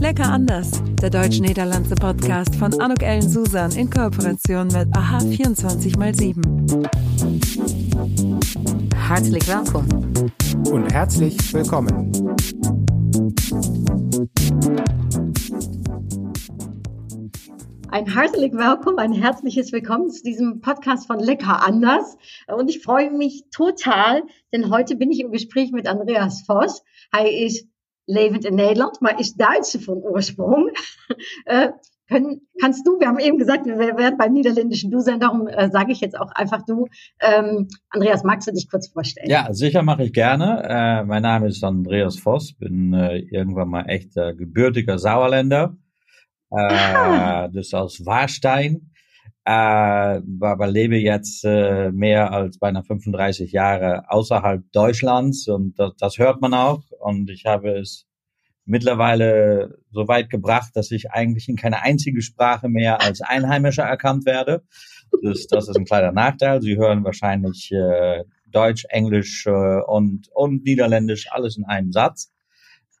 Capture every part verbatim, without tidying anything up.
Lecker anders, der deutsch-niederländische Podcast von Anouk-Ellen-Susan in Kooperation mit Aha vierundzwanzig mal sieben. Herzlich willkommen. Und herzlich willkommen. Ein herzlich Willkommen, ein herzliches Willkommen zu diesem Podcast von Lecker Anders. Und ich freue mich total, denn heute bin ich im Gespräch mit Andreas Voss. Hij is lebend in Nederland, maar is Duitse von Ursprung. äh, können, kannst du, wir haben eben gesagt, wir werden beim niederländischen Du sein, darum äh, sage ich jetzt auch einfach du. Ähm, Andreas, magst du dich kurz vorstellen? Ja, sicher, mache ich gerne. Äh, mein Name ist Andreas Voss, bin äh, irgendwann mal echt äh, gebürtiger Sauerländer. Ah. Äh, dus aus Warstein, äh, aber lebe jetzt äh, mehr als beinahe fünfunddreißig Jahre außerhalb Deutschlands und das, das hört man auch und ich habe es mittlerweile so weit gebracht, dass ich eigentlich in keiner einzigen Sprache mehr als Einheimischer erkannt werde. Dus, das ist ein kleiner Nachteil. Sie hören wahrscheinlich äh, Deutsch, Englisch äh, und, und Niederländisch alles in einem Satz.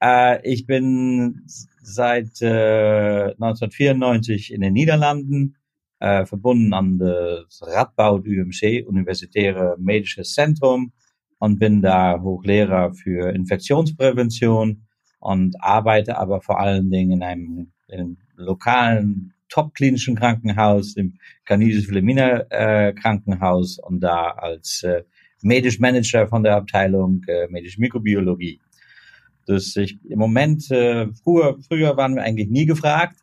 Äh, ich bin seit äh, neunzehnhundertvierundneunzig in den Niederlanden, äh, verbunden an das Radboud U M C, Universitäre Medisches Zentrum, und bin da Hochlehrer für Infektionsprävention und arbeite aber vor allen Dingen in einem, in einem lokalen top-klinischen Krankenhaus, dem Canisius-Wilhelmina äh, Krankenhaus, und da als äh, Medisch Manager von der Abteilung äh, Medische Mikrobiologie. Dus ich, im Moment, äh, früher, früher waren wir eigentlich nie gefragt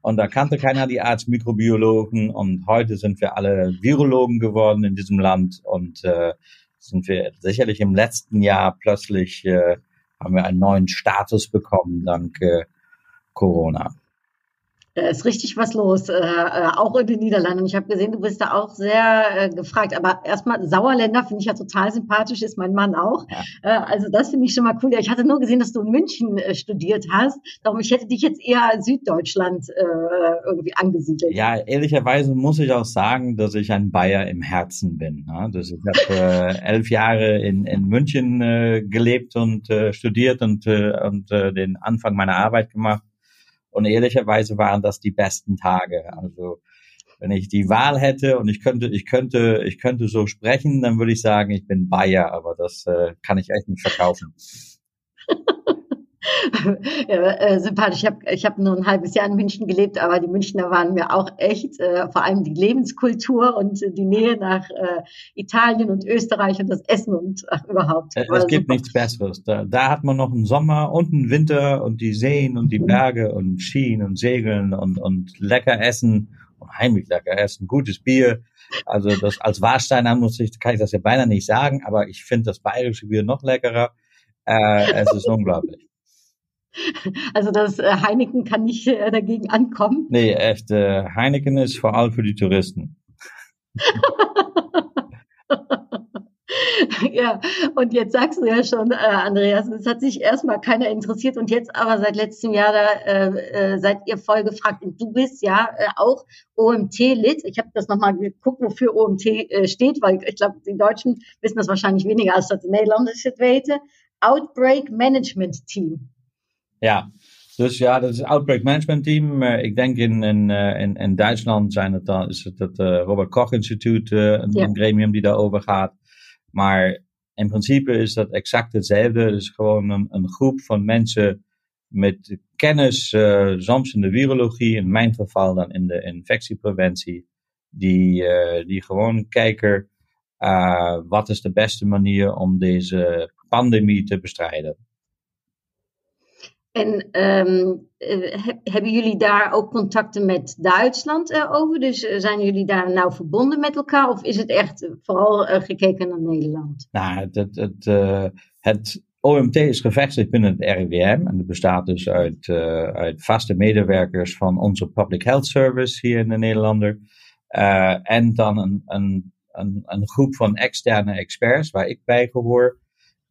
und da kannte keiner die Arztmikrobiologen und heute sind wir alle Virologen geworden in diesem Land und äh, sind wir sicherlich im letzten Jahr plötzlich, äh, haben wir einen neuen Status bekommen dank äh, Corona. Da ist richtig was los, äh, auch in den Niederlanden. Ich habe gesehen, du bist da auch sehr äh, gefragt. Aber erstmal, Sauerländer finde ich ja total sympathisch, ist mein Mann auch. Ja. Äh, also das finde ich schon mal cool. Ich hatte nur gesehen, dass du in München äh, studiert hast. Darum, ich hätte dich jetzt eher in Süddeutschland äh, irgendwie angesiedelt. Ja, ehrlicherweise muss ich auch sagen, dass ich ein Bayer im Herzen bin. Ne? Das, ich habe äh, elf Jahre in, in München äh, gelebt und äh, studiert und, äh, und äh, den Anfang meiner Arbeit gemacht. Und ehrlicherweise waren das die besten Tage. Also wenn ich die Wahl hätte und ich könnte, ich könnte, ich könnte so sprechen, dann würde ich sagen, ich bin Bayer, aber das äh, kann ich echt nicht verkaufen. Ja, äh, sympathisch. Ich habe ich hab nur ein halbes Jahr in München gelebt, aber die Münchner waren mir auch echt, äh, vor allem die Lebenskultur und die Nähe nach äh, Italien und Österreich und das Essen und ach, überhaupt. Es, es gibt super. Nichts Besseres. Da, da hat man noch einen Sommer und einen Winter und die Seen und die Berge und Skien und Segeln und, und lecker Essen, heimlich lecker Essen, gutes Bier. Also das als Warsteiner muss ich, kann ich das ja beinahe nicht sagen, aber ich finde das bayerische Bier noch leckerer. Äh, es ist unglaublich. Also das Heineken kann nicht dagegen ankommen. Nee, echt. Heineken ist vor allem für die Touristen. Ja, und jetzt sagst du ja schon, äh, Andreas, es hat sich erstmal keiner interessiert und jetzt aber seit letztem Jahr da, äh, äh, seid ihr voll gefragt und du bist ja äh, auch O M T-Lit. Ich habe das nochmal geguckt, wofür O M T äh, steht, weil ich glaube, die Deutschen wissen das wahrscheinlich weniger als das Nederlandische weten. Outbreak Management Team. Ja, dus ja, dat is het Outbreak Management Team. Uh, ik denk in, in, uh, in, in Duitsland zijn het dan, is het het uh, Robert Koch Instituut, uh, een, ja. een gremium die daarover gaat. Maar in principe is dat exact hetzelfde. Het is gewoon een, een groep van mensen met kennis, uh, soms in de virologie, in mijn geval dan in de infectiepreventie, die, uh, die gewoon kijken uh, wat is de beste manier om deze pandemie te bestrijden. En um, hebben jullie daar ook contacten met Duitsland uh, over? Dus uh, zijn jullie daar nou verbonden met elkaar? Of is het echt vooral uh, gekeken naar Nederland? Nou, het, het, het, uh, het O M T is gevestigd binnen het R I V M. En dat bestaat dus uit, uh, uit vaste medewerkers van onze Public Health Service hier in de Nederlander. Uh, en dan een, een, een, een groep van externe experts waar ik bij gehoor.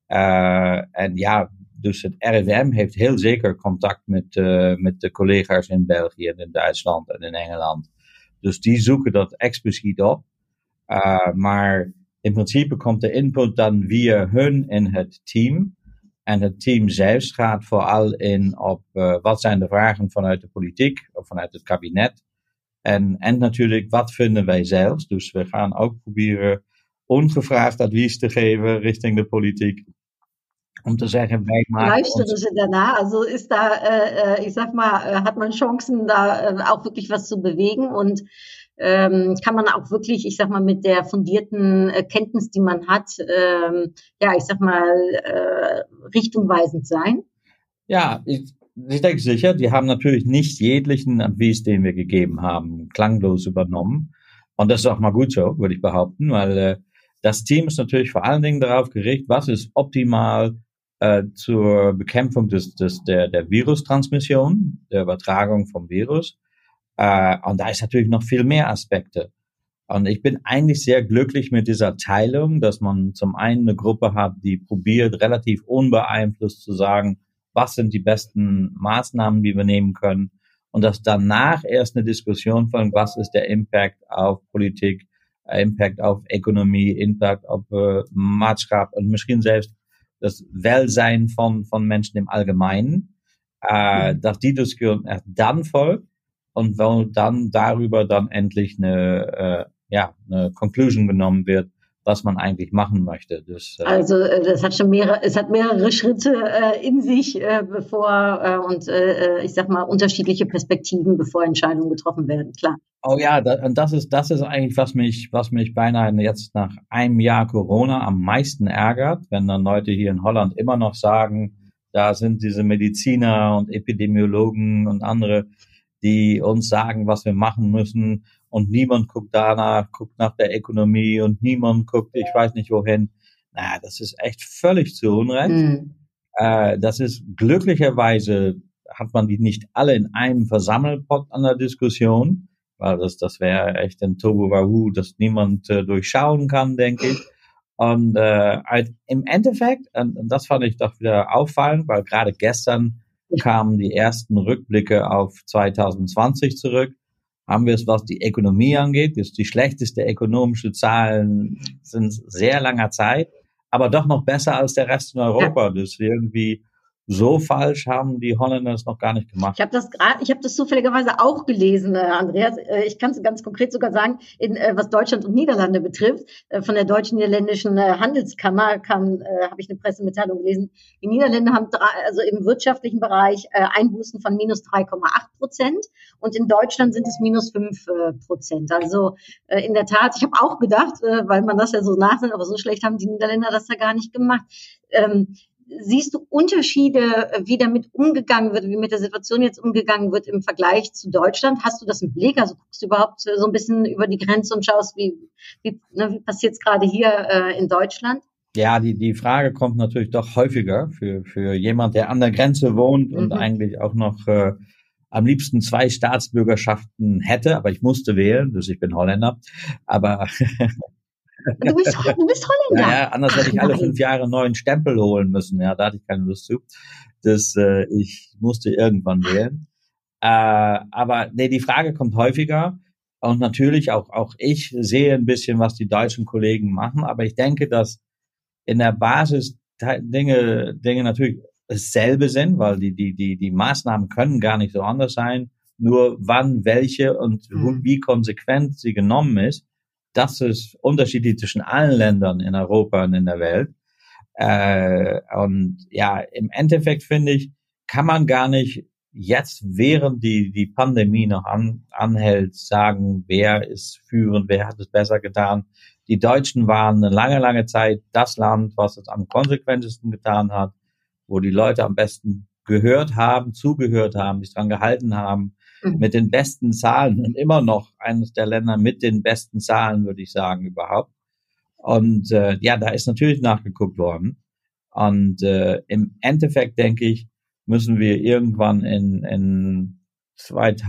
Uh, en ja... Dus het R I V M heeft heel zeker contact met, uh, met de collega's in België en in Duitsland en in Engeland. Dus die zoeken dat expliciet op. Uh, maar in principe komt de input dan via hun in het team. En het team zelfs gaat vooral in op uh, wat zijn de vragen vanuit de politiek of vanuit het kabinet. En, en natuurlijk, wat vinden wij zelfs? Dus we gaan ook proberen ongevraagd advies te geven richting de politiek. Um zu sagen, Leichterische danach, also ist da, äh, ich sag mal, äh, hat man Chancen, da äh, auch wirklich was zu bewegen und ähm, kann man auch wirklich, ich sag mal, mit der fundierten äh, Kenntnis, die man hat, ähm, ja, ich sag mal, äh, richtungweisend sein? Ja, ich, ich denke sicher, die haben natürlich nicht jeglichen Advies, den wir gegeben haben, klanglos übernommen. Und das ist auch mal gut so, würde ich behaupten, weil äh, das Team ist natürlich vor allen Dingen darauf gerichtet, was ist optimal Äh, zur Bekämpfung des, des, der, der Virustransmission, der Übertragung vom Virus. Äh, und da ist natürlich noch viel mehr Aspekte. Und ich bin eigentlich sehr glücklich mit dieser Teilung, dass man zum einen eine Gruppe hat, die probiert, relativ unbeeinflusst zu sagen, was sind die besten Maßnahmen, die wir nehmen können. Und dass danach erst eine Diskussion folgt, was ist der Impact auf Politik, Impact auf Ökonomie, Impact auf äh, Maatschap und misschien selbst das Wohlsein von, von Menschen im Allgemeinen, äh, dass die Diskussion erst dann folgt und wo dann darüber dann endlich eine, äh, ja, eine Conclusion genommen wird, was man eigentlich machen möchte. Das, äh, also das hat schon mehrere, es hat mehrere Schritte äh, in sich, äh, bevor äh, und äh, ich sag mal unterschiedliche Perspektiven, bevor Entscheidungen getroffen werden, klar. Oh ja, da, und das ist das ist eigentlich, was mich, was mich beinahe jetzt nach einem Jahr Corona am meisten ärgert, wenn dann Leute hier in Holland immer noch sagen, da sind diese Mediziner und Epidemiologen und andere, die uns sagen, was wir machen müssen, und niemand guckt danach, guckt nach der Ökonomie und niemand guckt, ich weiß nicht wohin. Na, das ist echt völlig zu Unrecht. Mhm. Äh, das ist glücklicherweise hat man die nicht alle in einem Versammelpott an der Diskussion. Weil das, das wäre echt ein Tohuwabohu, das niemand äh, durchschauen kann, denke ich. Und äh, als, im Endeffekt, und, und das fand ich doch wieder auffallend, weil gerade gestern kamen die ersten Rückblicke auf zwanzig zwanzig zurück, haben wir es, was die Ökonomie angeht, das ist die schlechteste ökonomische Zahlen sind sehr langer Zeit, aber doch noch besser als der Rest in Europa. Das ist irgendwie... So falsch haben die Holländer es noch gar nicht gemacht. Ich habe das gerade, ich habe das zufälligerweise auch gelesen, Andreas. Ich kann es ganz konkret sogar sagen, in, was Deutschland und Niederlande betrifft. Von der deutsch-niederländischen Handelskammer kam, habe ich eine Pressemitteilung gelesen. Die Niederländer haben drei, also im wirtschaftlichen Bereich Einbußen von minus drei Komma acht Prozent und in Deutschland sind es minus fünf Prozent. Also in der Tat, ich habe auch gedacht, weil man das ja so nachsieht, aber so schlecht haben die Niederländer das ja gar nicht gemacht. Siehst du Unterschiede, wie damit umgegangen wird, wie mit der Situation jetzt umgegangen wird im Vergleich zu Deutschland? Hast du das im Blick? Also guckst du überhaupt so ein bisschen über die Grenze und schaust, wie, wie, ne, wie passiert es gerade hier äh, in Deutschland? Ja, die, die Frage kommt natürlich doch häufiger für, für jemand, der an der Grenze wohnt und mhm. eigentlich auch noch äh, am liebsten zwei Staatsbürgerschaften hätte. Aber ich musste wählen, also ich bin Holländer. Aber... Du bist, du bist Holländer. Ja, ja, anders hätte ich alle nein. fünf Jahre einen neuen Stempel holen müssen. Ja, da hatte ich keine Lust zu. Das, äh, ich musste irgendwann wählen. Äh, aber nee, die Frage kommt häufiger. Und natürlich auch, auch ich sehe ein bisschen, was die deutschen Kollegen machen. Aber ich denke, dass in der Basis Dinge, Dinge natürlich dasselbe sind, weil die, die, die, die Maßnahmen können gar nicht so anders sein. Nur wann, welche und mhm. wie konsequent sie genommen ist. Das ist unterschiedlich zwischen allen Ländern in Europa und in der Welt. Äh, und ja, im Endeffekt finde ich, kann man gar nicht jetzt, während die, die Pandemie noch an, anhält, sagen, wer ist führend, wer hat es besser getan. Die Deutschen waren eine lange, lange Zeit das Land, was es am konsequentesten getan hat, wo die Leute am besten gehört haben, zugehört haben, sich dran gehalten haben, mit den besten Zahlen und immer noch eines der Länder mit den besten Zahlen, würde ich sagen, überhaupt. Und äh, ja, da ist natürlich nachgeguckt worden. Und äh, im Endeffekt, denke ich, müssen wir irgendwann in, in zwanzig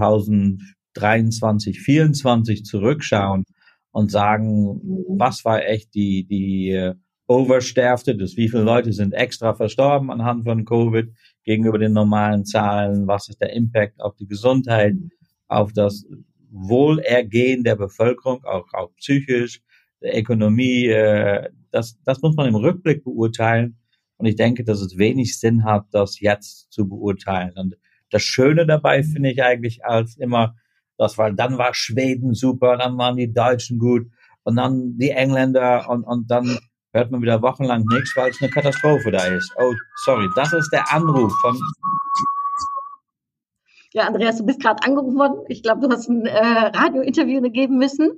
dreiundzwanzig, zwanzig vierundzwanzig zurückschauen und sagen, was war echt die, die äh, Oversterfte, das wie viele Leute sind extra verstorben anhand von Covid gegenüber den normalen Zahlen, was ist der Impact auf die Gesundheit, auf das Wohlergehen der Bevölkerung, auch, auch psychisch, der Ökonomie, äh, das, das muss man im Rückblick beurteilen Und ich denke, dass es wenig Sinn hat, das jetzt zu beurteilen. Und das Schöne dabei finde ich eigentlich als immer, dass weil dann war Schweden super, dann waren die Deutschen gut und dann die Engländer und, und dann hört man wieder wochenlang nichts, weil es eine Katastrophe da ist. Oh, sorry, das ist der Anruf von... Ja, Andreas, du bist gerade angerufen worden. Ich glaube, du hast ein äh, Radiointerview geben müssen.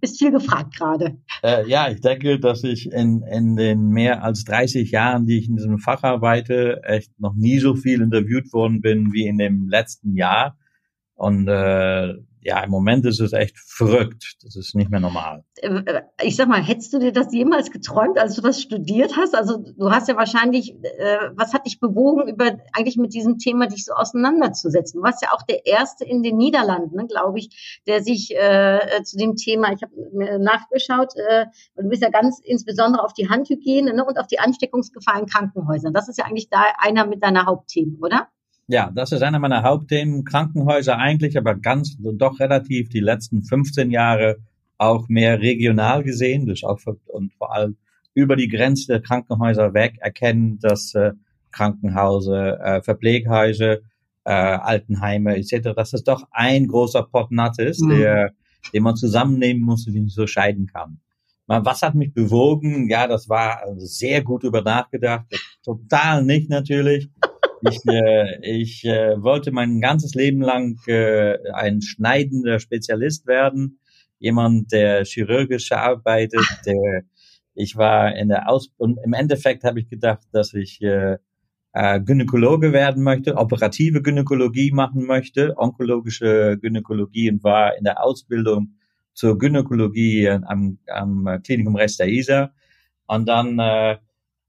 Ist viel gefragt gerade. Äh, ja, ich denke, dass ich in, in den mehr als dreißig Jahren, die ich in diesem Fach arbeite, echt noch nie so viel interviewt worden bin wie in dem letzten Jahr. Und äh, ja, im Moment ist es echt verrückt. Das ist nicht mehr normal. Ich sag mal, hättest du dir das jemals geträumt, als du das studiert hast? Also du hast ja wahrscheinlich, äh, was hat dich bewogen, über eigentlich mit diesem Thema dich so auseinanderzusetzen? Du warst ja auch der Erste in den Niederlanden, ne, glaube ich, der sich äh, zu dem Thema, ich habe mir nachgeschaut, äh, du bist ja ganz insbesondere auf die Handhygiene, ne, und auf die Ansteckungsgefahr in Krankenhäusern. Das ist ja eigentlich da einer mit deiner Hauptthemen, oder? Ja, das ist einer meiner Hauptthemen. Krankenhäuser eigentlich, aber ganz, doch relativ die letzten fünfzehn Jahre auch mehr regional gesehen, das auch für, und vor allem über die Grenze der Krankenhäuser weg erkennen, dass äh, Krankenhäuser, äh, Verpflegehäuser, äh, Altenheime et cetera, dass das doch ein großer Pot Nut ist, mhm. der, den man zusammennehmen muss und den nicht so scheiden kann. Was hat mich bewogen? Ja, das war sehr gut über nachgedacht. Total nicht natürlich. Ich, äh, ich äh, wollte mein ganzes Leben lang äh, ein schneidender Spezialist werden, jemand, der chirurgisch arbeitet. Der, ich war in der Aus- und im Endeffekt habe ich gedacht, dass ich äh, äh, Gynäkologe werden möchte, operative Gynäkologie machen möchte, onkologische Gynäkologie, und war in der Ausbildung zur Gynäkologie am, am Klinikum Rechts der Isar. Und dann äh,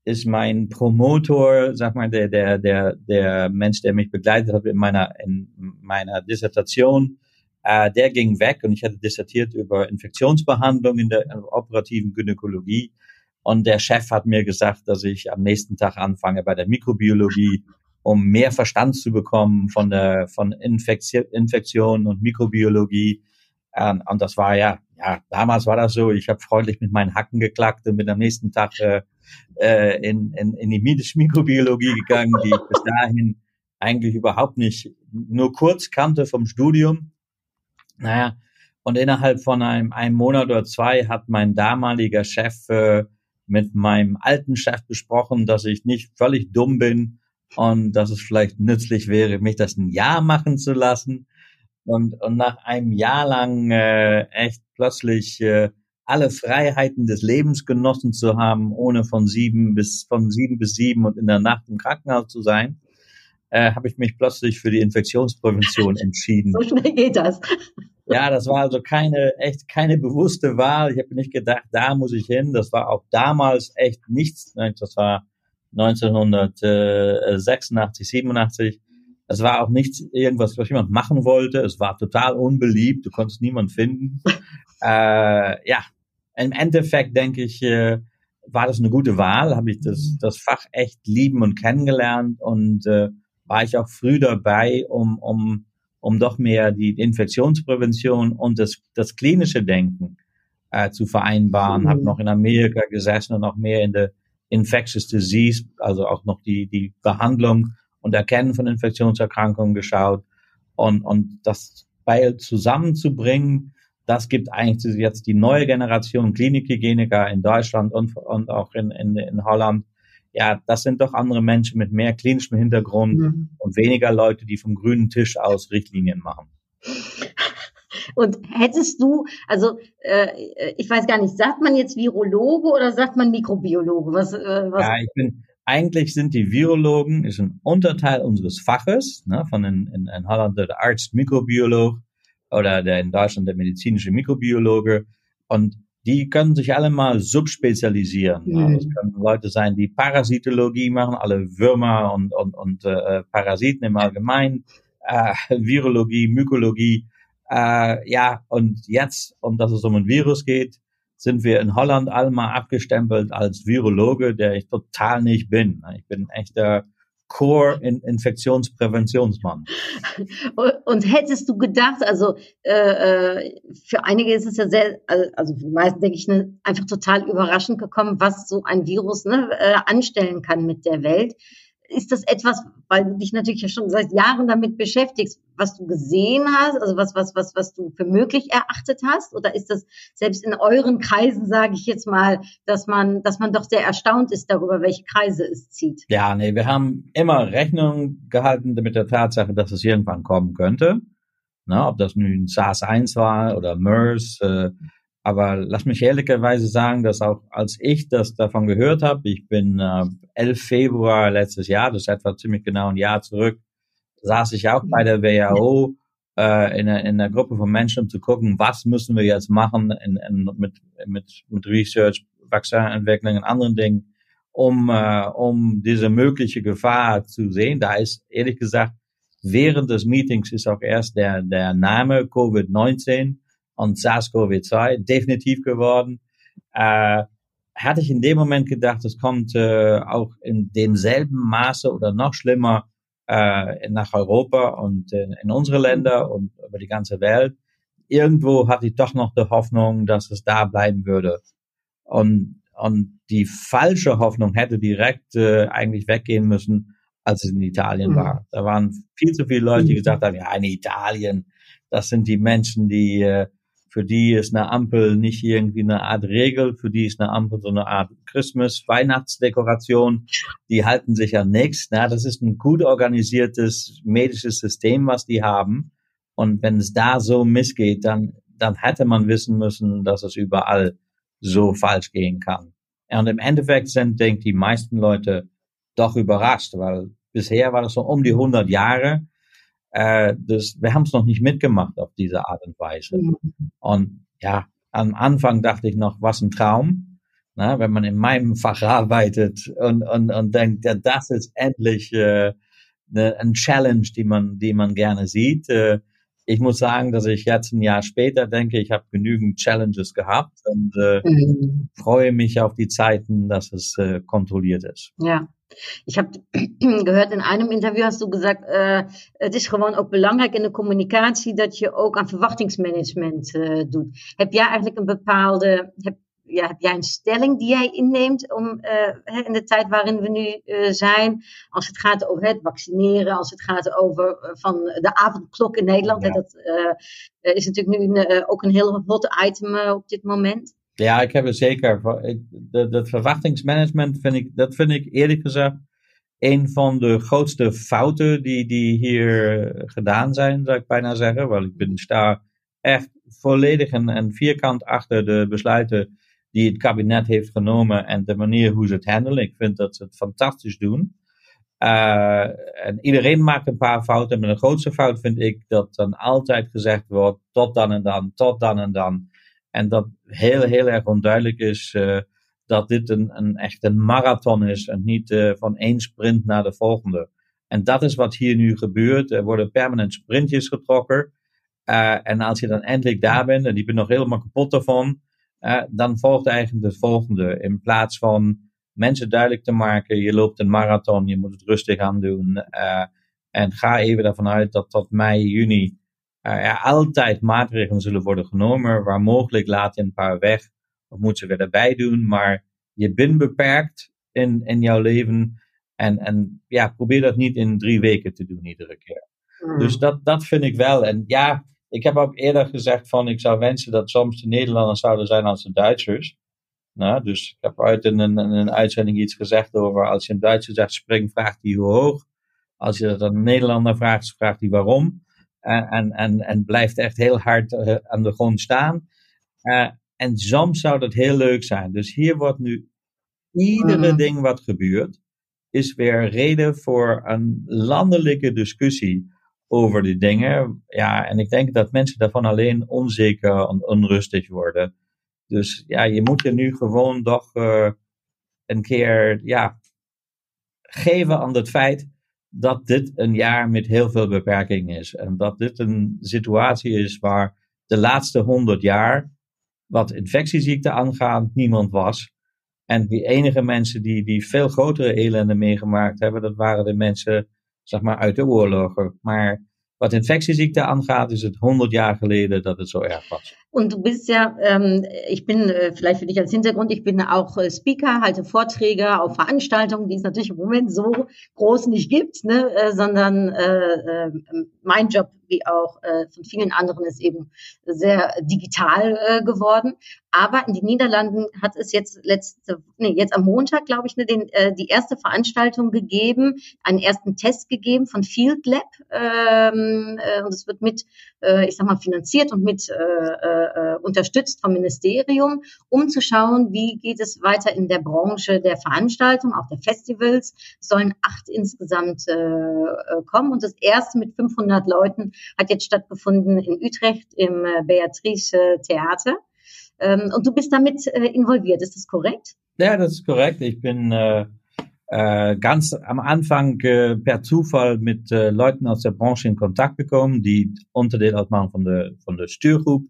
ist mein Promotor, sag mal, der, der, der, der Mensch, der mich begleitet hat in meiner, in meiner Dissertation, äh, der ging weg, und ich hatte dissertiert über Infektionsbehandlung in der operativen Gynäkologie, und der Chef hat mir gesagt, dass ich am nächsten Tag anfange bei der Mikrobiologie, um mehr Verstand zu bekommen von der, von Infektion, Infektionen und Mikrobiologie. Ähm, und das war ja, ja, damals war das so, ich habe freundlich mit meinen Hacken geklackt und bin am nächsten Tag äh, in, in, in die Mikrobiologie gegangen, die ich bis dahin eigentlich überhaupt nicht, nur kurz kannte vom Studium. Naja, und innerhalb von einem, einem Monat oder zwei hat mein damaliger Chef äh, mit meinem alten Chef besprochen, dass ich nicht völlig dumm bin und dass es vielleicht nützlich wäre, mich das ein Jahr machen zu lassen. Und, und nach einem Jahr lang äh, echt plötzlich äh, alle Freiheiten des Lebens genossen zu haben, ohne von sieben bis von sieben bis sieben und in der Nacht im Krankenhaus zu sein, äh, habe ich mich plötzlich für die Infektionsprävention entschieden. So schnell geht das. Ja, das war also keine echt keine bewusste Wahl. Ich habe nicht gedacht, da muss ich hin. Das war auch damals echt nichts. Das war neunzehnhundertsechsundachtzig, siebenundachtzig. Es war auch nichts, irgendwas, was jemand machen wollte. Es war total unbeliebt. Du konntest niemanden finden. Äh, ja, im Endeffekt denke ich, äh, war das eine gute Wahl. Habe ich das, das Fach echt lieben und kennengelernt, und äh, war ich auch früh dabei, um, um, um doch mehr die Infektionsprävention und das, das klinische Denken äh, zu vereinbaren. Mhm. Habe noch in Amerika gesessen und noch mehr in der Infectious Disease, also auch noch die, die Behandlung und Erkennen von Infektionserkrankungen geschaut, und, und das beide zusammenzubringen, das gibt eigentlich jetzt die neue Generation Klinikhygieniker in Deutschland und, und auch in, in, in Holland. Ja, das sind doch andere Menschen mit mehr klinischem Hintergrund, mhm, und weniger Leute, die vom grünen Tisch aus Richtlinien machen. Und hättest du, also äh, ich weiß gar nicht, sagt man jetzt Virologe oder sagt man Mikrobiologe? Was, äh, was? Ja, ich bin... Eigentlich sind die Virologen, ist ein Unterteil unseres Faches, ne, von in, in, in Holland der Arzt Mikrobiolog oder der in Deutschland der medizinische Mikrobiologe, und die können sich alle mal subspezialisieren. Mhm. Also es können Leute sein, die Parasitologie machen, alle Würmer und, und, und äh, Parasiten im Allgemeinen, äh, Virologie, Mykologie, äh, ja, und jetzt, um dass es um ein Virus geht, sind wir in Holland alle mal abgestempelt als Virologe, der ich total nicht bin. Ich bin ein echter Core-Infektionspräventionsmann. Und hättest du gedacht, also äh, für einige ist es ja sehr, also für die meisten denke ich, ne, einfach total überraschend gekommen, was so ein Virus ne, äh, anstellen kann mit der Welt. Ist das etwas, weil du dich natürlich ja schon seit Jahren damit beschäftigst, was du gesehen hast, also was, was, was, was du für möglich erachtet hast? Oder ist das selbst in euren Kreisen, sage ich jetzt mal, dass man, dass man doch sehr erstaunt ist darüber, welche Kreise es zieht? Ja, nee, wir haben immer Rechnung gehalten mit der Tatsache, dass es irgendwann kommen könnte. Na, ob das nun SARS eins war oder MERS. Äh, aber lass mich ehrlicherweise sagen, dass auch als ich das davon gehört habe, ich bin äh, elften Februar letztes Jahr, das ist etwa ziemlich genau ein Jahr zurück, saß ich auch bei der W H O äh, in, in einer Gruppe von Menschen, um zu gucken, was müssen wir jetzt machen in, in, mit, mit, mit Research, Vakzinentwicklung und anderen Dingen, um, äh, um diese mögliche Gefahr zu sehen. Da ist, ehrlich gesagt, während des Meetings ist auch erst der, der Name Covid neunzehn und SARS-C o V zwei definitiv geworden. Äh, hatte ich in dem Moment gedacht, es kommt äh, auch in demselben Maße oder noch schlimmer äh, nach Europa und in, in unsere Länder und über die ganze Welt. Irgendwo hatte ich doch noch die Hoffnung, dass es da bleiben würde. Und, und die falsche Hoffnung hätte direkt äh, eigentlich weggehen müssen, als es in Italien mhm. war. Da waren viel zu viele Leute, die gesagt haben, ja, in Italien, das sind die Menschen, die äh, für die ist eine Ampel nicht irgendwie eine Art Regel, für die ist eine Ampel so eine Art Christmas-Weihnachtsdekoration. Die halten sich an nichts. Na, das ist ein gut organisiertes medisches System, was die haben. Und wenn es da so missgeht, dann, dann hätte man wissen müssen, dass es überall so falsch gehen kann. Und im Endeffekt sind, denke ich, die meisten Leute doch überrascht, weil bisher war das so um die hundert Jahre. Das, wir haben es noch nicht mitgemacht auf diese Art und Weise. Und ja, am Anfang dachte ich noch, was ein Traum, na, wenn man in meinem Fach arbeitet und und und denkt, ja, das ist endlich äh, ne, ein Challenge, die man die man gerne sieht. Äh, ich muss sagen, dass ich jetzt ein Jahr später denke, ich habe genügend Challenges gehabt und äh, mhm. freue mich auf die Zeiten, dass es äh, kontrolliert ist. Ja. Ich habe gehört, in einem Interview hast du gesagt, uh, het is gewoon ook belangrijk in de communicatie dat je ook aan verwachtingsmanagement uh, doet. Heb jij eigenlijk een bepaalde, heb, ja, heb jij een stelling die jij inneemt om uh, in de tijd waarin we nu uh, zijn, als het gaat over het vaccineren, als het gaat over uh, van de avondklok in Nederland, ja. hè, dat uh, is natuurlijk nu een, uh, ook een heel hot item uh, op dit moment. Ja, ik heb er zeker. Dat verwachtingsmanagement vind ik, dat vind ik eerlijk gezegd een van de grootste fouten die, die hier gedaan zijn, zou ik bijna zeggen. Want ik ben, sta echt volledig en, en vierkant achter de besluiten die het kabinet heeft genomen en de manier hoe ze het handelen. Ik vind dat ze het fantastisch doen. Uh, en iedereen maakt een paar fouten, maar de grootste fout vind ik dat dan altijd gezegd wordt tot dan en dan, tot dan en dan. En dat heel, heel erg onduidelijk is uh, dat dit een, een echt een marathon is en niet uh, van één sprint naar de volgende. En dat is wat hier nu gebeurt. Er worden permanent sprintjes getrokken. Uh, en als je dan eindelijk daar bent, en ik ben nog helemaal kapot daarvan, uh, dan volgt eigenlijk het volgende. In plaats van mensen duidelijk te maken, je loopt een marathon, je moet het rustig aan doen. Uh, en ga even ervan uit dat tot mei, juni, er altijd maatregelen zullen worden genomen. Waar mogelijk laat je een paar weg. Of moet ze weer erbij doen. Maar je bent beperkt in, in jouw leven. En, en ja, probeer dat niet in drie weken te doen iedere keer. Mm. Dus dat, dat vind ik wel. En ja, ik heb ook eerder gezegd van ik zou wensen dat soms de Nederlanders zouden zijn als de Duitsers. Nou, dus ik heb uit in een, in een uitzending iets gezegd over als je een Duitser zegt spring, vraagt hij hoe hoog. Als je dat aan een Nederlander vraagt, vraagt hij waarom. En, en, en blijft echt heel hard uh, aan de grond staan. Uh, en soms zou dat heel leuk zijn. Dus hier wordt nu iedere uh. ding wat gebeurt, is weer reden voor een landelijke discussie over die dingen. Ja, en ik denk dat mensen daarvan alleen onzeker en onrustig worden. Dus ja, je moet er nu gewoon toch uh, een keer ja, geven aan het feit dat dit een jaar met heel veel beperking is. En dat dit een situatie is waar de laatste honderd jaar, wat infectieziekten aangaat, niemand was. En die enige mensen die, die veel grotere elenden meegemaakt hebben, dat waren de mensen, zeg maar, uit de oorlogen. Maar was Infektionskrankheiten angeht, ist es hundert Jahre geleden, dass es so erg war. Und du bist ja, ähm, ich bin, äh, vielleicht für dich als Hintergrund, ich bin auch äh, Speaker, halte Vorträge auf Veranstaltungen, die es natürlich im Moment so groß nicht gibt, ne? äh, sondern äh, äh, mein Job, wie auch äh, von vielen anderen, ist eben sehr digital äh, geworden. Aber in den Niederlanden hat es jetzt letzte, nee, jetzt am Montag, glaube ich, ne, den, äh, die erste Veranstaltung gegeben, einen ersten Test gegeben von Field Lab. Ähm, äh, und es wird mit, äh, ich sag mal, finanziert und mit äh, äh, unterstützt vom Ministerium, um zu schauen, wie geht es weiter in der Branche der Veranstaltung, auch der Festivals. Es sollen acht insgesamt äh, kommen. Und das erste mit fünfhundert Leuten hat jetzt stattgefunden in Utrecht im äh, Beatrix-Theater. Ähm, und du bist damit äh, involviert, ist das korrekt? Ja, das ist korrekt. Ich bin äh, äh, ganz am Anfang äh, per Zufall mit äh, Leuten aus der Branche in Kontakt gekommen, die Onderdeel ausmachen von der von der Stuurgroep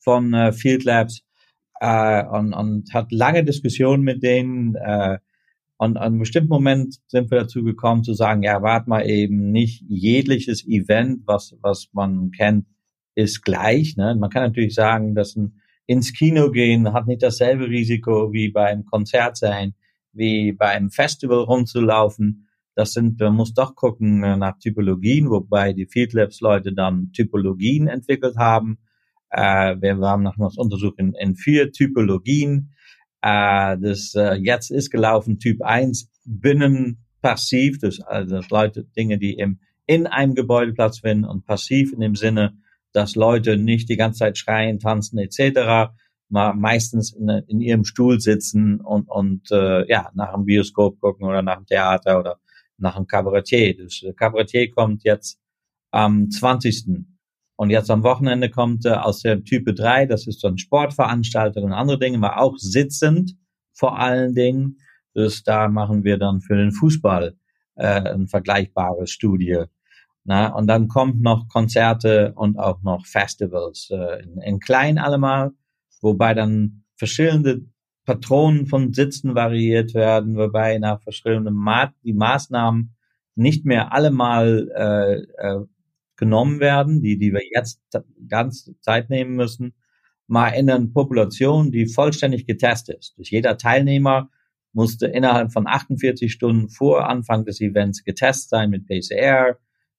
von äh, Field Labs äh, und, und hat lange Diskussionen mit denen. Äh, und an einem bestimmten Moment sind wir dazu gekommen zu sagen, ja, wart mal eben, nicht jegliches Event, was was man kennt, ist gleich. Ne? Man kann natürlich sagen, dass ein ins Kino gehen hat nicht dasselbe Risiko wie beim Konzert sein, wie beim Festival rumzulaufen. Das sind, man muss doch gucken nach Typologien, wobei die Field Labs Leute dann Typologien entwickelt haben. Äh, wir haben nach unserem Untersuch in, in vier Typologien. Äh, das, äh, jetzt ist gelaufen Typ eins binnenpassiv, das, also das Leute, Dinge, die im, in einem Gebäude stattfinden, und passiv in dem Sinne, dass Leute nicht die ganze Zeit schreien, tanzen et cetera, mal meistens in, in ihrem Stuhl sitzen und, und äh, ja, nach einem Bioskop gucken oder nach dem Theater oder nach einem Kabaretier. Das äh, Kabaretier kommt jetzt am zwanzigsten Und jetzt am Wochenende kommt äh, aus dem Type drei, das ist dann Sportveranstaltungen und andere Dinge, aber auch sitzend vor allen Dingen. Das, da machen wir dann für den Fußball äh, eine vergleichbare Studie. Na, und dann kommt noch Konzerte und auch noch Festivals, äh, in, in klein allemal, wobei dann verschillende Patronen von Sitzen variiert werden, wobei nach verschillenden Ma- die Maßnahmen nicht mehr allemal äh, äh, genommen werden, die die wir jetzt t- ganz Zeit nehmen müssen, mal in einer Population, die vollständig getestet ist. Durch jeder Teilnehmer musste innerhalb von achtundvierzig Stunden vor Anfang des Events getestet sein mit P C R,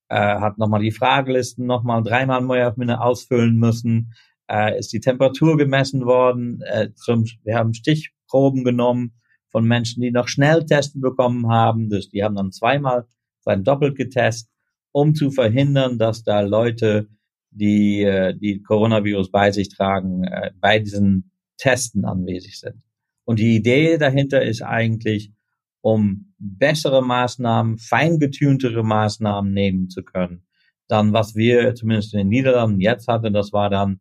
Äh, hat nochmal die Fragelisten nochmal dreimal mehr ausfüllen müssen, äh, ist die Temperatur gemessen worden, äh, zum, wir haben Stichproben genommen von Menschen, die noch Schnelltesten bekommen haben, das, die haben dann zweimal sein doppelt getestet, um zu verhindern, dass da Leute, die äh, die Coronavirus bei sich tragen, äh, bei diesen Testen anwesend sind. Und die Idee dahinter ist eigentlich, um bessere Maßnahmen, feingetüntere Maßnahmen nehmen zu können. Dann, was wir zumindest in den Niederlanden jetzt hatten, das war dann,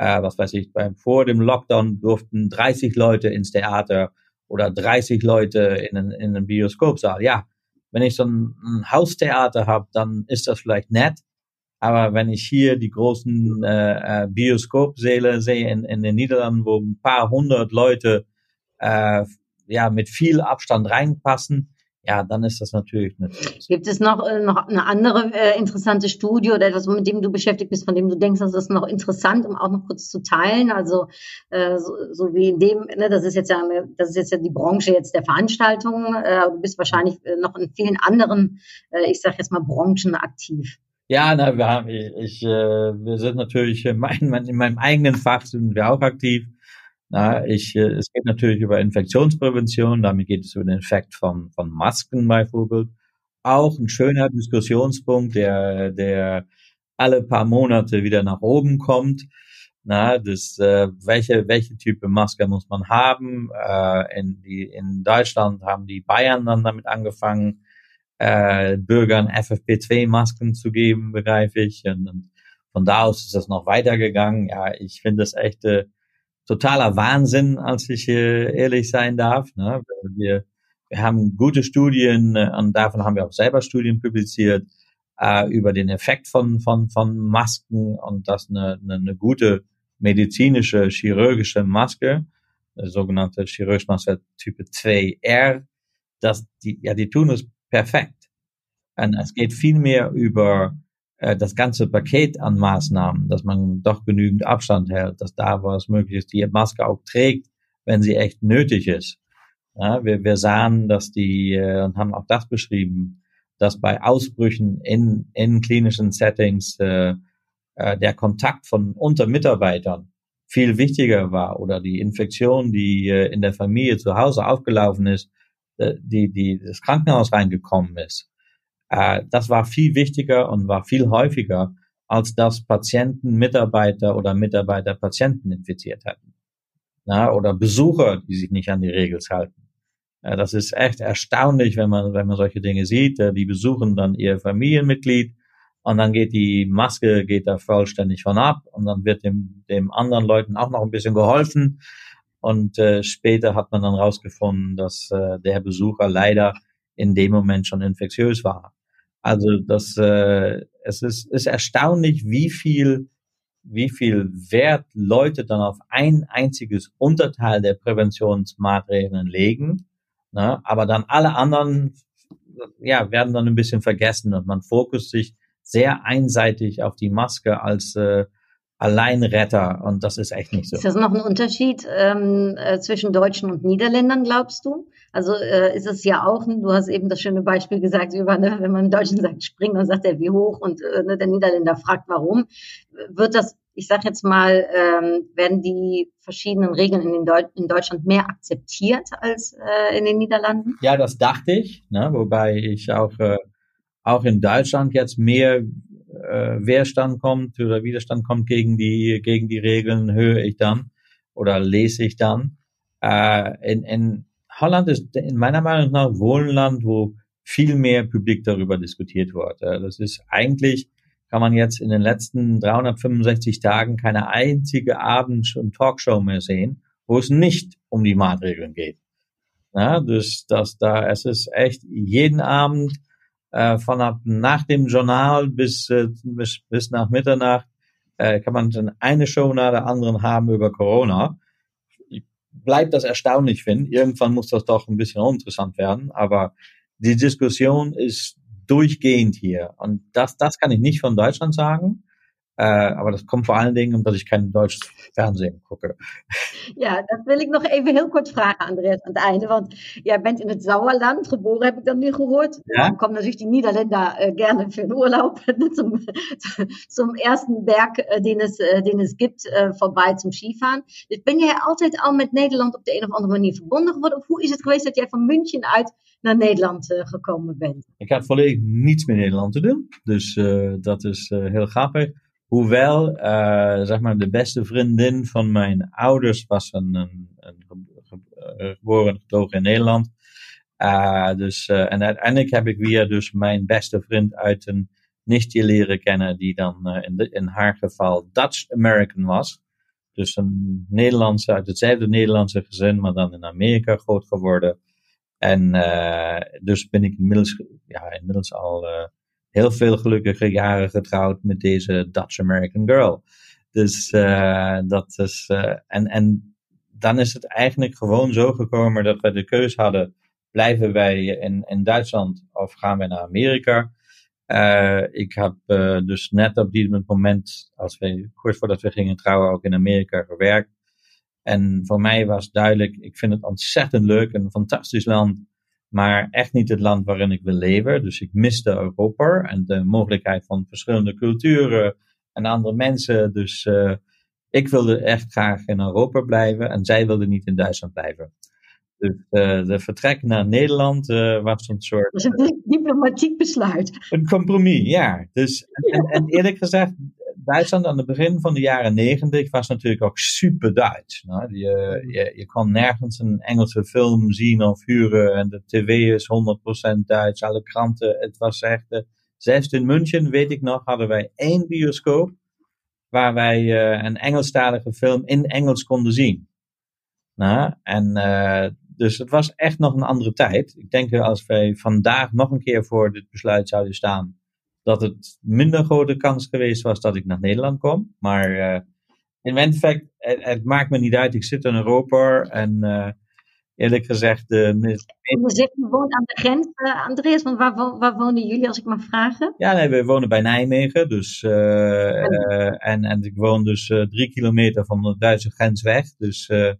äh, was weiß ich, beim, vor dem Lockdown durften dreißig Leute ins Theater oder dreißig Leute in einen, in einen Bioskopsaal. Ja, wenn ich so ein, ein Haustheater habe, dann ist das vielleicht nett, aber wenn ich hier die großen äh, Bioskopsäle sehe in, in den Niederlanden, wo ein paar hundert Leute äh, ja, mit viel Abstand reinpassen, ja, dann ist das natürlich nicht. Gibt es noch, äh, noch eine andere äh, interessante Studie oder etwas, mit dem du beschäftigt bist, von dem du denkst, dass das noch interessant, um auch noch kurz zu teilen? Also äh, so, so wie in dem, ne, das ist jetzt ja, das ist jetzt ja die Branche jetzt der Veranstaltungen. Äh, du bist wahrscheinlich äh, noch in vielen anderen, äh, ich sag jetzt mal, Branchen aktiv. Ja, na, wir haben, ich, äh, wir sind natürlich in meinem, in meinem eigenen Fach sind wir auch aktiv. Na, ich, es geht natürlich über Infektionsprävention, damit geht es über den Effekt von, von Masken beispielsweise. Auch ein schöner Diskussionspunkt, der, der alle paar Monate wieder nach oben kommt. Na, das, äh, welche, welche Type Maske muss man haben? Äh, in, die, in Deutschland haben die Bayern dann damit angefangen, äh, Bürgern F F P zwei Masken zu geben, begreife ich. Und, und von da aus ist das noch weitergegangen. Ja, ich finde das echt, äh, totaler Wahnsinn, als ich äh, ehrlich sein darf. Ne? Wir, wir haben gute Studien äh, und davon haben wir auch selber Studien publiziert äh, über den Effekt von von von Masken und dass eine, eine, eine gute medizinische, chirurgische Maske sogenannte chirurgische Type zwei R, dass die, ja, die tun es perfekt. Und es geht viel mehr über äh, das ganze Paket an Maßnahmen, dass man doch genügend Abstand hält, dass da was möglich ist, die Maske auch trägt, wenn sie echt nötig ist. Ja, wir, wir sahen, dass die, äh, und haben auch das beschrieben, dass bei Ausbrüchen in, in klinischen Settings äh, äh, der Kontakt von unter Mitarbeitern viel wichtiger war oder die Infektion, die äh, in der Familie zu Hause aufgelaufen ist, äh, die die das Krankenhaus reingekommen ist. Äh, das war viel wichtiger und war viel häufiger, als dass Patienten Mitarbeiter oder Mitarbeiter Patienten infiziert hatten. Na, oder Besucher, die sich nicht an die Regels halten. Ja, das ist echt erstaunlich, wenn man, wenn man solche Dinge sieht. Die besuchen dann ihr Familienmitglied und dann geht die Maske, geht da vollständig von ab und dann wird dem, dem anderen Leuten auch noch ein bisschen geholfen und äh, später hat man dann rausgefunden, dass äh, der Besucher leider in dem Moment schon infektiös war. Also das, äh, es ist, ist erstaunlich, wie viel wie viel Wert Leute dann auf ein einziges Unterteil der Präventionsmaßnahmen legen, ne? Aber dann alle anderen, ja, werden dann ein bisschen vergessen und man fokussiert sich sehr einseitig auf die Maske als äh, Alleinretter und das ist echt nicht so. Ist das noch ein Unterschied ähm, äh, zwischen Deutschen und Niederländern, glaubst du? Also äh, ist es ja auch, du hast eben das schöne Beispiel gesagt, über, ne, wenn man im Deutschen sagt, springen, dann sagt er, wie hoch und äh, ne, der Niederländer fragt, warum. Wird das, ich sag jetzt mal, ähm, werden die verschiedenen Regeln in, den Deu- in Deutschland mehr akzeptiert als äh, in den Niederlanden? Ja, das dachte ich, ne, wobei ich auch, äh, auch in Deutschland jetzt mehr Widerstand kommt oder Widerstand kommt gegen die gegen die Regeln, höre ich dann oder lese ich dann. Äh, in, in Holland ist in meiner Meinung nach wohl ein Land, wo viel mehr publik darüber diskutiert wird. Das ist eigentlich, kann man jetzt in den letzten dreihundertfünfundsechzig Tagen keine einzige Abend- und Talkshow mehr sehen, wo es nicht um die Maßregeln geht. Ja, das, das, da, es ist echt jeden Abend von ab, nach dem Journal bis, bis, bis nach Mitternacht äh, kann man dann eine Show nach der anderen haben über Corona. Bleibt das erstaunlich finden. Irgendwann muss das doch ein bisschen uninteressant werden, aber die Diskussion ist durchgehend hier. Und das, das kann ich nicht von Deutschland sagen. Äh, aber das kommt vor allen Dingen, dass ich kein deutsches Fernsehen gucke. Ja, dat wil ik nog even heel kort vragen, Andreas, aan het einde. Want jij bent in het Sauerland geboren, heb ik dat nu gehoord. Ja? Dan komen natuurlijk die Niederländer äh, gerne für den Urlaub zum, zum ersten Berg, äh, den, es, äh, den es gibt, äh, vorbei zum Skifahren. Dus ben jij altijd al met Nederland op de een of andere manier verbonden geworden? Of hoe is het geweest dat jij van München uit naar Nederland uh, gekomen bent? Ik had volledig niets met Nederland te doen. Dus uh, dat is uh, heel grappig. Hoewel, uh, zeg maar, de beste vriendin van mijn ouders was een, een, een geboren getogen in Nederland. Uh, dus, uh, en uiteindelijk heb ik weer dus mijn beste vriend uit een nichtje leren kennen, die dan uh, in, de, in haar geval Dutch American was. Dus een Nederlandse, uit hetzelfde Nederlandse gezin, maar dan in Amerika groot geworden. En uh, dus ben ik inmiddels, ja, inmiddels al... Uh, heel veel gelukkige jaren getrouwd met deze Dutch American girl. Dus uh, dat is... Uh, en, en dan is het eigenlijk gewoon zo gekomen dat wij de keus hadden... blijven wij in, in Duitsland of gaan wij naar Amerika? Uh, ik heb uh, dus net op die moment, als wij, kort voordat we gingen trouwen, ook in Amerika gewerkt. En voor mij was duidelijk, ik vind het ontzettend leuk, een fantastisch land... maar echt niet het land waarin ik wil leven. Dus ik miste Europa en de mogelijkheid van verschillende culturen en andere mensen. Dus uh, ik wilde echt graag in Europa blijven en zij wilde niet in Duitsland blijven. Dus uh, de vertrek naar Nederland uh, was een soort... Dat is een diplomatiek besluit. Een compromis, ja. Dus, en, en eerlijk gezegd, Duitsland aan het begin van de jaren negentig was natuurlijk ook super Duits. Nou, je, je, je kon nergens een Engelse film zien of huren en de tv is honderd procent Duits, alle kranten. Het was echt, uh, zelfs in München, weet ik nog, hadden wij één bioscoop waar wij uh, een Engelstalige film in Engels konden zien. Nou, en, uh, dus het was echt nog een andere tijd. Ik denk dat als wij vandaag nog een keer voor dit besluit zouden staan... dat het minder grote kans geweest was dat ik naar Nederland kom. Maar uh, in Endeffect, het, het maakt me niet uit. Ik zit in Europa en uh, eerlijk gezegd... De minister... Je zegt, je woont aan de grens, uh, Andreas. Want waar, wo- waar wonen jullie, als ik mag vragen? Ja, nee, we wonen bij Nijmegen. Dus, uh, uh, en, en ik woon dus uh, drie kilometer van de Duitse grens weg. Dus uh,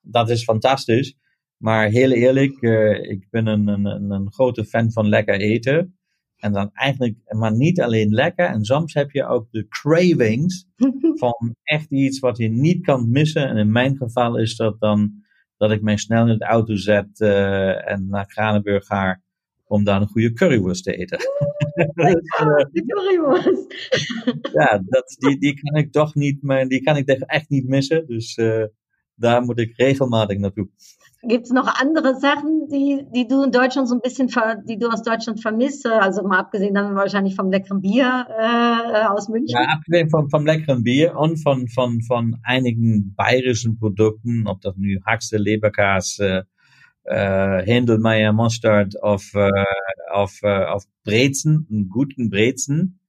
dat is fantastisch. Maar heel eerlijk, uh, ik ben een, een, een grote fan van lekker eten. En dan eigenlijk, maar niet alleen lekker. En soms heb je ook de cravings van echt iets wat je niet kan missen. En in mijn geval is dat dan dat ik mij snel in de auto zet uh, en naar Kranenburg ga om daar een goede currywurst te eten. De currywurst! Ja, dat, die, die kan ik toch niet, die kan ik echt niet missen. Dus uh, daar moet ik regelmatig naartoe. Gibt es noch andere Sachen, die, die du in Deutschland so ein bisschen, ver, die du aus Deutschland vermisst? Also mal abgesehen dann wahrscheinlich vom leckeren Bier äh, aus München. Ja, abgesehen vom, vom leckeren Bier und von, von, von einigen bayerischen Produkten, ob das nun Haxe, Leberkäs, äh, Händelmeier, Mustard auf, äh, auf, äh, auf Brezen, einen guten Brezen.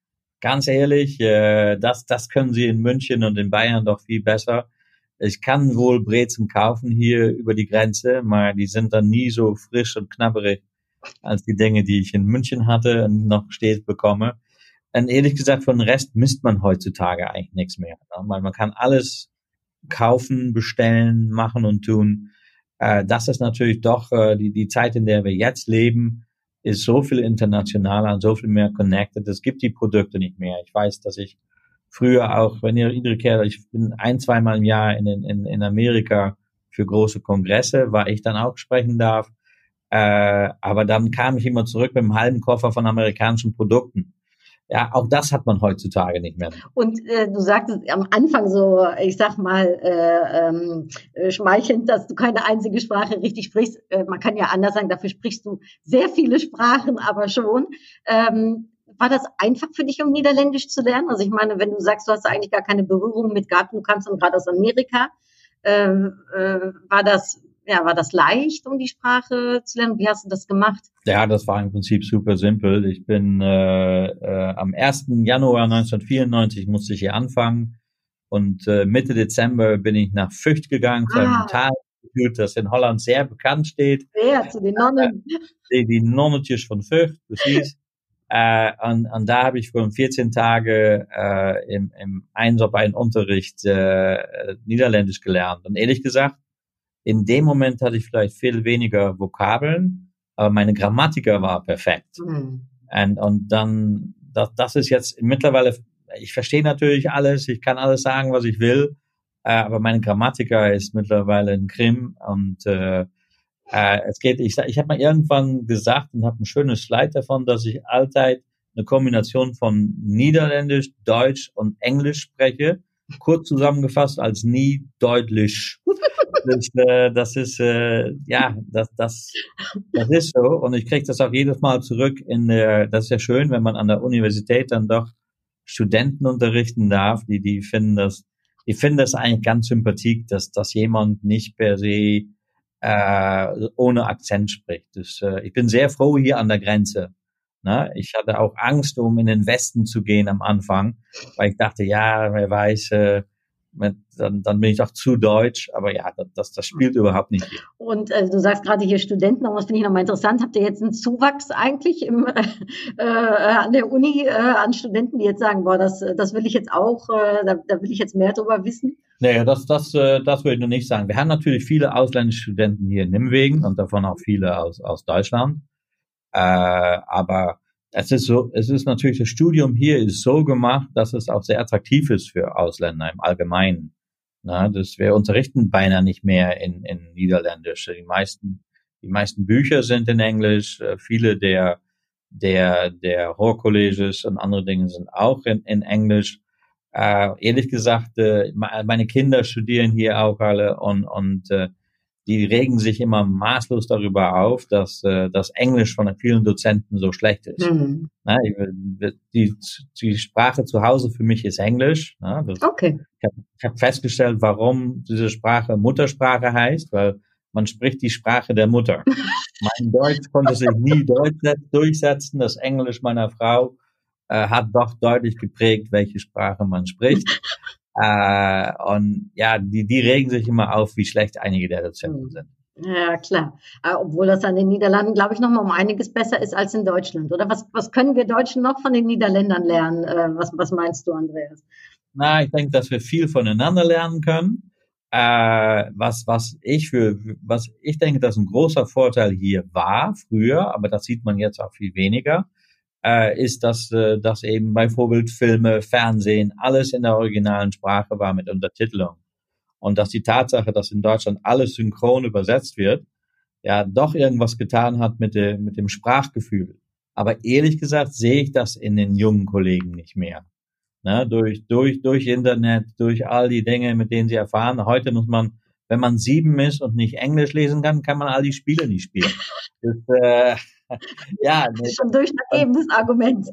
Ganz ehrlich, äh, das, das können sie in München und in Bayern doch viel besser. Ich kann wohl Brezen kaufen hier über die Grenze, aber die sind dann nie so frisch und knabberig als die Dinge, die ich in München hatte und noch stets bekomme. Und ehrlich gesagt, von dem Rest misst man heutzutage eigentlich nichts mehr. Man, man kann alles kaufen, bestellen, machen und tun. Das ist natürlich doch die, die Zeit, in der wir jetzt leben, ist so viel internationaler und so viel mehr connected. Es gibt die Produkte nicht mehr. Ich weiß, dass ich früher auch, wenn ihr wiederkehrt, ich bin ein, zweimal im Jahr in, in, in Amerika für große Kongresse, war ich dann auch sprechen darf. Äh, aber dann kam ich immer zurück mit einem halben Koffer von amerikanischen Produkten. Ja, auch das hat man heutzutage nicht mehr. Und äh, du sagtest am Anfang so, ich sag mal, äh, äh, schmeichelnd, dass du keine einzige Sprache richtig sprichst. Äh, man kann ja anders sagen, dafür sprichst du sehr viele Sprachen, aber schon. Ähm, War das einfach für dich, um Niederländisch zu lernen? Also ich meine, wenn du sagst, du hast eigentlich gar keine Berührung mit gehabt, du kamst dann gerade aus Amerika, ähm, äh, war das ja war das leicht, um die Sprache zu lernen? Wie hast du das gemacht? Ja, das war im Prinzip super simpel. Ich bin äh, äh, am ersten Januar neunzehnhundertvierundneunzig musste ich hier anfangen und äh, Mitte Dezember bin ich nach Vught gegangen zu einem Tal, das in Holland sehr bekannt steht. Ja, zu den Nonnen. Die, die Nonnetjes von Vught, precies. Äh, und, und da habe ich vor vierzehn Tagen äh, im, im Einser-Bein-Unterricht äh, Niederländisch gelernt. Und ehrlich gesagt, in dem Moment hatte ich vielleicht viel weniger Vokabeln, aber meine Grammatiker war perfekt. Mhm. Und, und dann, das, das ist jetzt mittlerweile, ich verstehe natürlich alles, ich kann alles sagen, was ich will, äh, aber meine Grammatiker ist mittlerweile ein Krim und äh, Uh, es geht, ich ich habe mal irgendwann gesagt und habe ein schönes Slide davon, dass ich allzeit eine Kombination von Niederländisch, Deutsch und Englisch spreche, kurz zusammengefasst als nie deutlich. das, äh, das ist äh, ja, das das das ist so und ich kriege das auch jedes Mal zurück in der, das ist ja schön, wenn man an der Universität dann doch Studenten unterrichten darf, die die finden das, die finden das eigentlich ganz sympathisch, dass dass jemand nicht per se Äh, ohne Akzent spricht. Dus, äh, ich bin sehr froh hier an der Grenze. Ne? Ich hatte auch Angst, um in den Westen zu gehen am Anfang, weil ich dachte, ja, wer weiß, äh, mit, dann, dann bin ich doch zu deutsch, aber ja, das, das spielt überhaupt nicht hier. Und äh, du sagst gerade hier Studenten, das finde ich nochmal interessant, habt ihr jetzt einen Zuwachs eigentlich im, äh, äh, an der Uni äh, an Studenten, die jetzt sagen, boah, das, das will ich jetzt auch, äh, da, da will ich jetzt mehr drüber wissen? Naja, das, das, äh, das würde ich noch nicht sagen. Wir haben natürlich viele ausländische Studenten hier in Nijmegen und davon auch viele aus, aus Deutschland. Äh, aber es ist so, es ist natürlich, das Studium hier ist so gemacht, dass es auch sehr attraktiv ist für Ausländer im Allgemeinen. Na, das, wir unterrichten beinahe nicht mehr in, in Niederländisch. Die meisten, die meisten Bücher sind in Englisch. Viele der, der, der Hochkolleges und andere Dinge sind auch in, in Englisch. Äh, ehrlich gesagt, äh, meine Kinder studieren hier auch alle und, und äh, die regen sich immer maßlos darüber auf, dass äh, das Englisch von vielen Dozenten so schlecht ist. Mhm. Na, ich, die, die Sprache zu Hause für mich ist Englisch. Na, das, okay. Ich habe hab festgestellt, warum diese Sprache Muttersprache heißt, weil man spricht die Sprache der Mutter. Mein Deutsch konnte sich nie Deutsch durchsetzen, das Englisch meiner Frau hat doch deutlich geprägt, welche Sprache man spricht. Äh, und ja, die, die regen sich immer auf, wie schlecht einige der Dozenten sind. Ja, klar. Obwohl das an den Niederlanden, glaube ich, nochmal um einiges besser ist als in Deutschland. Oder was, was können wir Deutschen noch von den Niederländern lernen? Was, was meinst du, Andreas? Na, ich denke, dass wir viel voneinander lernen können. Äh, was, was ich für, was ich denke, dass ein großer Vorteil hier war früher, aber das sieht man jetzt auch viel weniger, äh, ist, dass, äh, dass eben bei Vorbildfilme, Fernsehen, alles in der originalen Sprache war mit Untertitelung. Und dass die Tatsache, dass in Deutschland alles synchron übersetzt wird, ja doch irgendwas getan hat mit, de, mit dem Sprachgefühl. Aber ehrlich gesagt sehe ich das in den jungen Kollegen nicht mehr. Ne? Durch, durch, durch Internet, durch all die Dinge, mit denen sie erfahren. Heute muss man, wenn man sieben ist und nicht Englisch lesen kann, kann man all die Spiele nicht spielen. Das, äh, ja, das ist schon durchschlaggebendes Argument.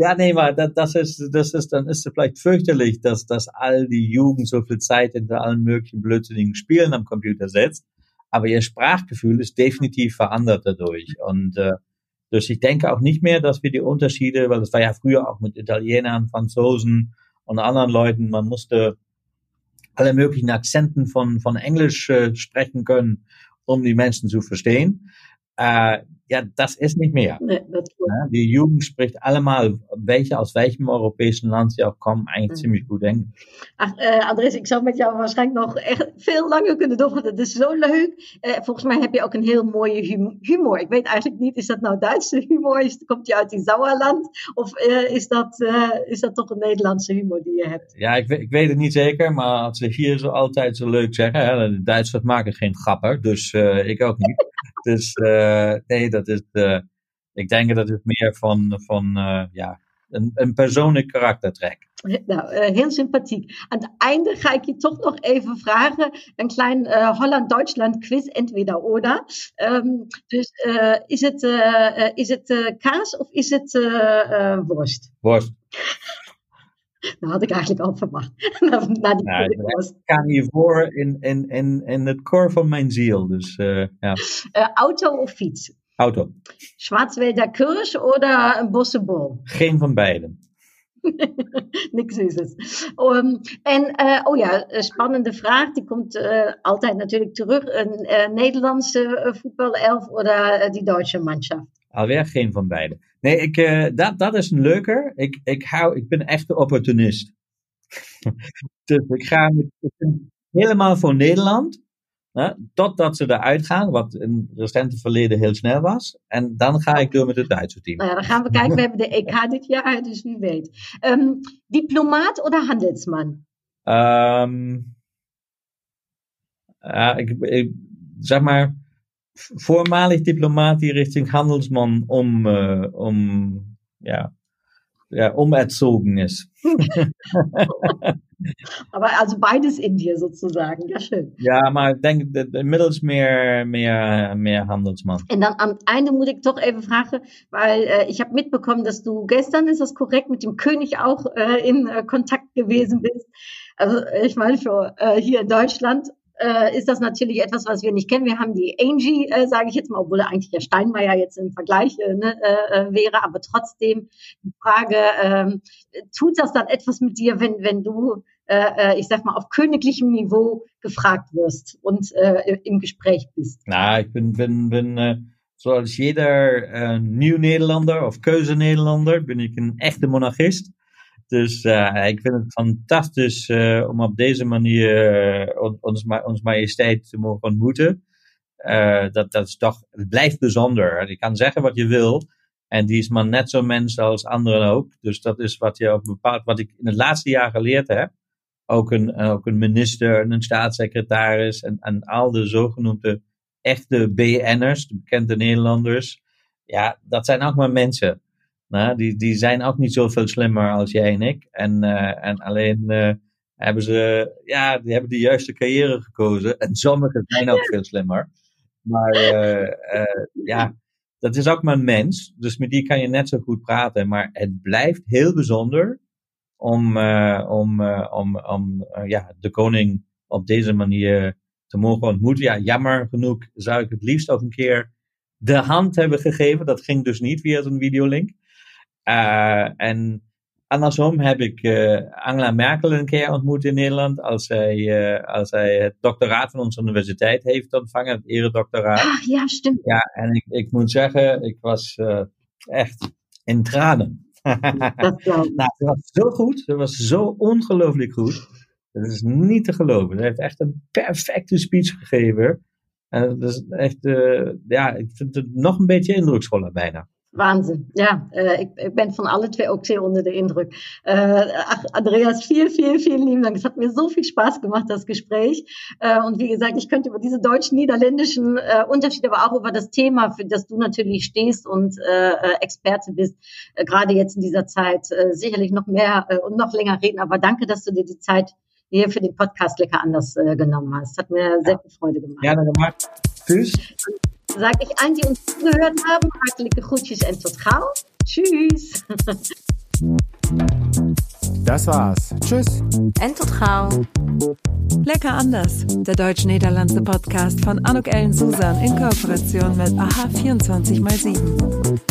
Ja, nee, mal, das ist, das ist, dann ist es vielleicht fürchterlich, dass, dass all die Jugend so viel Zeit hinter allen möglichen blödsinnigen Spielen am Computer setzt. Aber ihr Sprachgefühl ist definitiv verändert dadurch. Und, äh, durch, ich denke auch nicht mehr, dass wir die Unterschiede, weil das war ja früher auch mit Italienern, Franzosen und anderen Leuten, man musste alle möglichen Akzenten von, von Englisch äh, sprechen können, um die Menschen zu verstehen. Äh, ja, das ist nicht mehr. Nee, das ist ja, die Jugend spricht allemal, welche aus welchem europäischen Land sie auch kommen, eigentlich mhm. ziemlich gut Englisch. Ach, äh, Andreas, ik zou met jou waarschijnlijk nog echt veel langer kunnen doorgaan. Dat is zo leuk. Uh, volgens mij heb je ook een heel mooie hum- humor. Ik weet eigenlijk niet, is dat nou Duitse humor? Is, komt je uit die Sauerland? Of uh, is, dat, uh, is dat toch een Nederlandse humor die je hebt? Ja, ik, ik weet het niet zeker, maar als ze hier zo altijd zo leuk zeggen, hè, de Duitsers maken geen grappen, dus uh, ik ook niet. Dus uh, nee, dat is, uh, ik denk dat het meer van, van uh, ja, een, een persoonlijk karaktertrek. Nou, uh, heel sympathiek. Aan het einde ga ik je toch nog even vragen. Een klein uh, Holland-Duitsland quiz, entweder oder. Um, dus uh, is het, uh, uh, is het uh, kaas of is het uh, uh, worst? Worst. Dat had ik eigenlijk al verwacht. na, na die nou, ik kan je voor in, in, in, in het koor van mijn ziel. Dus, uh, ja. uh, auto of fiets? Auto. Schwarzwälder Kirsch oder een bossenbol? Geen van beiden. Niks Süßes. Um, en, uh, oh ja, spannende vraag. Die komt uh, altijd natuurlijk terug. Een uh, Nederlandse voetbalelf uh, of uh, die Duitse Mannschaft? Alweer geen van beiden. Nee, ik, uh, dat, dat is een leuker. Ik, ik, hou, ik ben echt de opportunist. Dus ik ga met, ik ben helemaal voor Nederland. Hè, totdat ze eruit gaan, wat in het recente verleden heel snel was. En dan ga ik door met het Duitse team. Nou ja, dan gaan we kijken. We hebben de E K dit jaar, dus wie weet. Um, diplomaat of handelsman? Um, uh, ik, ik, zeg maar... Voormalig diplomaat die richting handelsman om, uh, om, ja, ja, umerzogen ist. Aber also beides in dir sozusagen, ja schön. Ja, maar ik denk inmiddels meer, meer, meer Handelsmann. Und dann am Ende muss ich doch eben fragen, weil äh, ich habe mitbekommen, dass du gestern, ist das korrekt, mit dem König auch äh, in äh, Kontakt gewesen bist. Also ich meine schon, äh, hier in Deutschland ist das natürlich etwas, was wir nicht kennen. Wir haben die Angie, äh, sage ich jetzt mal, obwohl eigentlich der Steinmeier jetzt im Vergleich äh, ne, äh, wäre, aber trotzdem die Frage, äh, tut das dann etwas mit dir, wenn wenn du, äh, ich sag mal, auf königlichem Niveau gefragt wirst und äh, im Gespräch bist? Na, ich bin, bin, bin äh, so als jeder äh, Nieuw-Nederlander of Keuze-Nederlander bin ich ein echter Monarchist. Dus uh, ik vind het fantastisch uh, om op deze manier uh, on, ons, ma- ons majesteit te mogen ontmoeten. Uh, dat, dat is toch, het blijft bijzonder. Je kan zeggen wat je wil. En die is maar net zo mens als anderen ook. Dus dat is wat je op bepaald, wat ik in het laatste jaar geleerd heb. Ook een, ook een minister en een staatssecretaris. En, en al de zogenoemde echte B N'ers, de bekende Nederlanders. Ja, dat zijn ook maar mensen. Nou, die, die zijn ook niet zoveel slimmer als jij en ik. En, uh, en alleen uh, hebben ze ja, die hebben de juiste carrière gekozen. En sommigen zijn ook veel slimmer. Maar uh, uh, ja, dat is ook maar een mens. Dus met die kan je net zo goed praten. Maar het blijft heel bijzonder om, uh, om, uh, om, om uh, ja, de koning op deze manier te mogen ontmoeten. Ja, jammer genoeg zou ik het liefst ook een keer de hand hebben gegeven. Dat ging dus niet via zo'n videolink. Uh, en Andersom heb ik uh, Angela Merkel een keer ontmoet in Nederland. Als zij, uh, als zij het doctoraat van onze universiteit heeft ontvangen. Het eredoctoraat. Ah, ja, stimmt. Ja, en ik, ik moet zeggen, ik was uh, echt in tranen. Nou, ze was zo goed. Ze was zo ongelooflijk goed. Dat is niet te geloven. Ze heeft echt een perfecte speech gegeven. En dat is echt, uh, ja, ik vind het nog een beetje indruksvoller bijna. Wahnsinn. Ja, äh, ich, ich bin von allen zwei auch sehr unter den Eindruck. Äh, ach, Andreas, vielen, vielen, vielen lieben Dank. Es hat mir so viel Spaß gemacht, das Gespräch. Äh, und wie gesagt, ich könnte über diese deutsch-niederländischen äh, Unterschiede, aber auch über das Thema, für das du natürlich stehst und äh, Experte bist, äh, gerade jetzt in dieser Zeit äh, sicherlich noch mehr äh, und noch länger reden. Aber danke, dass du dir die Zeit hier für den Podcast lecker anders äh, genommen hast. Hat mir sehr viel Freude gemacht. Gerne gemacht. Tschüss. Sag ich allen, die uns zugehört haben, herzliche Grüße und tot gau. Tschüss. Das war's. Tschüss. Und tot gau. Lecker anders. Der deutsch-niederländische Podcast von Anouk-Ellen-Susan in Kooperation mit Aha vierundzwanzig mal sieben.